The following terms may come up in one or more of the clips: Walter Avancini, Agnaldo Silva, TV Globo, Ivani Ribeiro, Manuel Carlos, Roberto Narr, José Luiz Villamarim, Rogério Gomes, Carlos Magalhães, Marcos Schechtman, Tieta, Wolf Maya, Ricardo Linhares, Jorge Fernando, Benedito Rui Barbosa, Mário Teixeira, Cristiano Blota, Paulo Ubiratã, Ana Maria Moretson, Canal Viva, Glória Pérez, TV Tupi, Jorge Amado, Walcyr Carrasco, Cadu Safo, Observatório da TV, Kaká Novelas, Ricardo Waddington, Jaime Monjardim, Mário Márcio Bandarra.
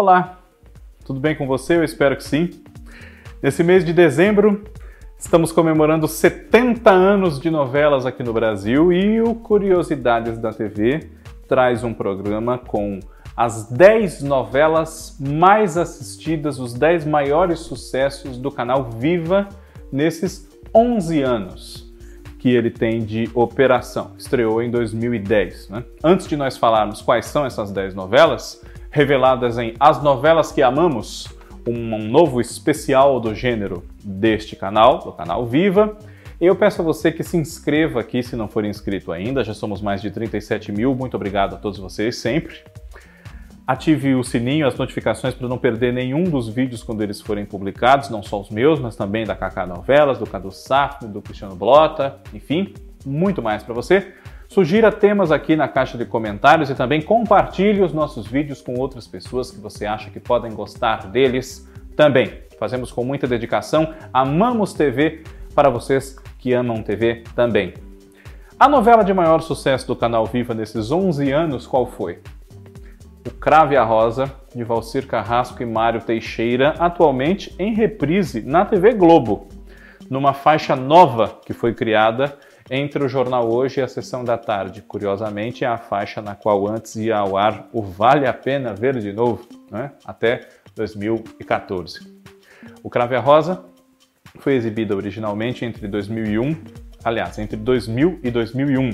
Olá, tudo bem com você? Eu espero que sim. Nesse mês de dezembro, estamos comemorando 70 anos de novelas aqui no Brasil e o Curiosidades da TV traz um programa com as 10 novelas mais assistidas, os 10 maiores sucessos do canal Viva nesses 11 anos que ele tem de operação. Estreou em 2010, né? Antes de nós falarmos quais são essas 10 novelas, reveladas em As Novelas que Amamos, um novo especial do gênero deste canal, do Canal Viva. Eu peço a você que se inscreva aqui, se não for inscrito ainda, já somos mais de 37 mil, muito obrigado a todos vocês, sempre. Ative o sininho, as notificações, para não perder nenhum dos vídeos quando eles forem publicados, não só os meus, mas também da Kaká Novelas, do Cadu Safo, do Cristiano Blota, enfim, muito mais para você. Sugira temas aqui na caixa de comentários e também compartilhe os nossos vídeos com outras pessoas que você acha que podem gostar deles também. Fazemos com muita dedicação, amamos TV, para vocês que amam TV também. A novela de maior sucesso do Canal Viva nesses 11 anos, qual foi? O Cravo e a Rosa, de Walcyr Carrasco e Mário Teixeira, atualmente em reprise na TV Globo, numa faixa nova que foi criada entre o Jornal Hoje e a Sessão da Tarde. Curiosamente, é a faixa na qual antes ia ao ar o Vale a Pena Ver de Novo, né? Até 2014. O Cravo e a Rosa foi exibida originalmente entre 2000 e 2001,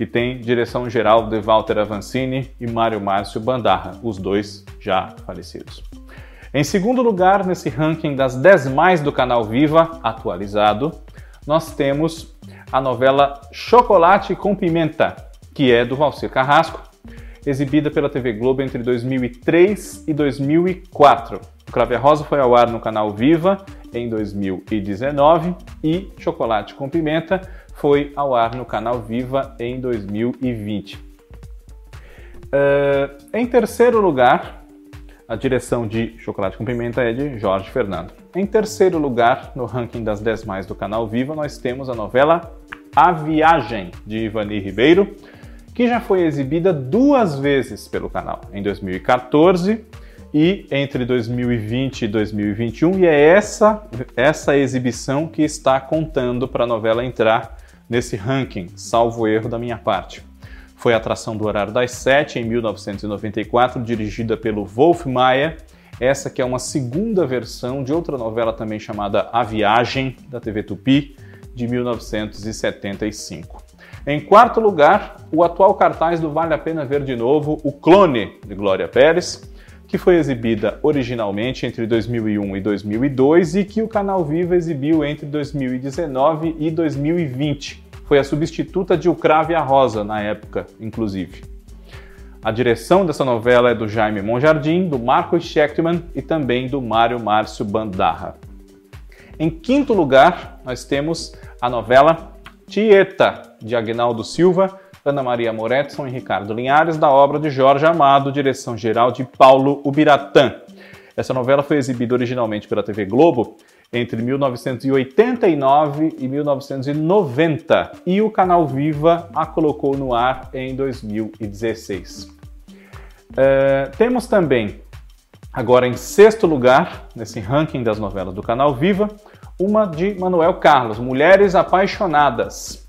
e tem direção geral de Walter Avancini e Mário Márcio Bandarra, os dois já falecidos. Em segundo lugar, nesse ranking das 10 mais do Canal Viva, atualizado, nós temos a novela Chocolate com Pimenta, que é do Walcyr Carrasco, exibida pela TV Globo entre 2003 e 2004. O Cravo e a Rosa foi ao ar no Canal Viva em 2019 e Chocolate com Pimenta foi ao ar no Canal Viva em 2020. Em terceiro lugar, a direção de Chocolate com Pimenta é de Jorge Fernando. Em terceiro lugar, no ranking das 10 mais do Canal Viva, nós temos a novela A Viagem, de Ivani Ribeiro, que já foi exibida 2 vezes pelo canal, em 2014 e entre 2020 e 2021, e é essa exibição que está contando para a novela entrar nesse ranking, salvo erro da minha parte. Foi a atração do Horário das 7, em 1994, dirigida pelo Wolf Maya. Essa que é uma segunda versão de outra novela também chamada A Viagem, da TV Tupi, de 1975. Em quarto lugar, o atual cartaz do Vale a Pena Ver de Novo, O Clone, de Glória Pérez, que foi exibida originalmente entre 2001 e 2002 e que o Canal Viva exibiu entre 2019 e 2020. Foi a substituta de O Cravo e a Rosa, na época, inclusive. A direção dessa novela é do Jaime Monjardim, do Marcos Schechtman e também do Mário Márcio Bandarra. Em quinto lugar, nós temos a novela Tieta, de Agnaldo Silva, Ana Maria Moretson e Ricardo Linhares, da obra de Jorge Amado, direção geral de Paulo Ubiratã. Essa novela foi exibida originalmente pela TV Globo entre 1989 e 1990, e o Canal Viva a colocou no ar em 2016. Temos também, agora em sexto lugar, nesse ranking das novelas do Canal Viva, uma de Manuel Carlos, Mulheres Apaixonadas,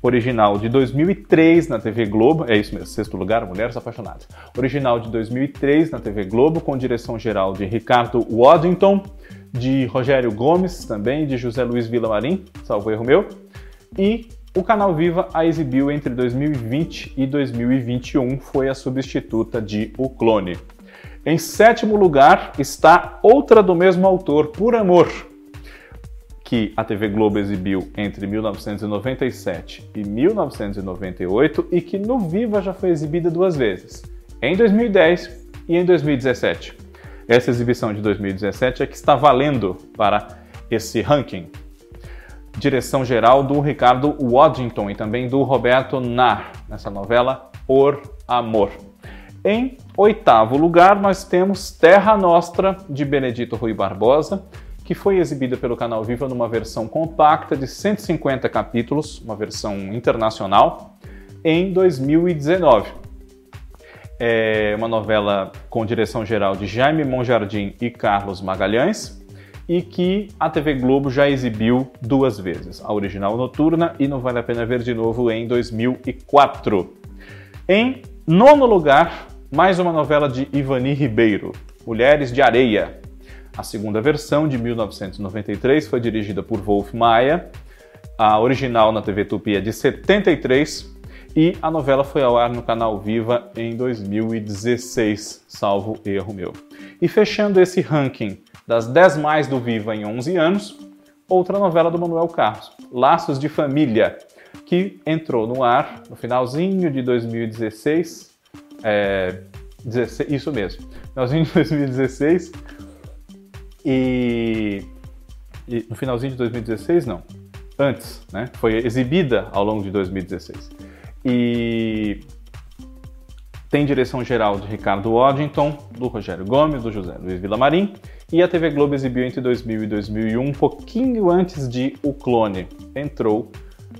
original de 2003 na TV Globo, é isso mesmo, sexto lugar, Mulheres Apaixonadas, original de 2003 na TV Globo, com direção geral de Ricardo Waddington, de Rogério Gomes também, de José Luiz Villamarim, salvo erro meu, e o Canal Viva a exibiu entre 2020 e 2021, foi a substituta de O Clone. Em sétimo lugar está outra do mesmo autor, Por Amor, que a TV Globo exibiu entre 1997 e 1998 e que no Viva já foi exibida 2 vezes, em 2010 e em 2017. Essa exibição de 2017 é que está valendo para esse ranking. Direção geral do Ricardo Waddington e também do Roberto Narr, nessa novela Por Amor. Em oitavo lugar, nós temos Terra Nostra, de Benedito Rui Barbosa, que foi exibida pelo Canal Viva numa versão compacta de 150 capítulos, uma versão internacional, em 2019. é uma novela com direção geral de Jaime Monjardim e Carlos Magalhães e que a TV Globo já exibiu duas vezes, a original noturna e Não Vale a Pena Ver de Novo em 2004. Em nono lugar, mais uma novela de Ivani Ribeiro, Mulheres de Areia. A segunda versão, de 1993, foi dirigida por Wolf Maya. A original na TV Tupi é de 73 e a novela foi ao ar no Canal Viva em 2016, salvo erro meu. E fechando esse ranking das 10 mais do Viva em 11 anos, outra novela do Manuel Carlos, Laços de Família, que entrou no ar no finalzinho de 2016, isso mesmo, finalzinho de 2016, e no finalzinho de 2016, não, antes, né? Foi exibida ao longo de 2016. E tem direção geral de Ricardo Waddington, do Rogério Gomes, do José Luiz Villamarim, e a TV Globo exibiu entre 2000 e 2001, um pouquinho antes de O Clone. Entrou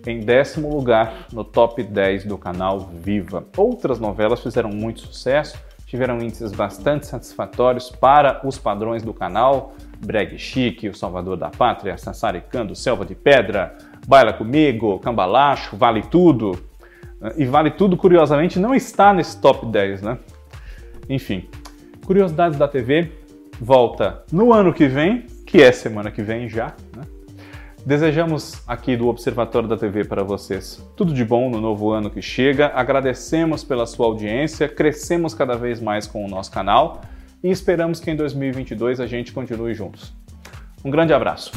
em 10º lugar no top 10 do Canal Viva. Outras novelas fizeram muito sucesso, tiveram índices bastante satisfatórios para os padrões do canal: Brega Chique, O Salvador da Pátria, Sassaricando, Selva de Pedra, Baila Comigo, Cambalacho, Vale Tudo. E Vale Tudo, curiosamente, não está nesse top 10, né? Enfim, Curiosidades da TV volta no ano que vem, que é semana que vem já, né? Desejamos aqui do Observatório da TV para vocês tudo de bom no novo ano que chega. Agradecemos pela sua audiência, crescemos cada vez mais com o nosso canal e esperamos que em 2022 a gente continue juntos. Um grande abraço!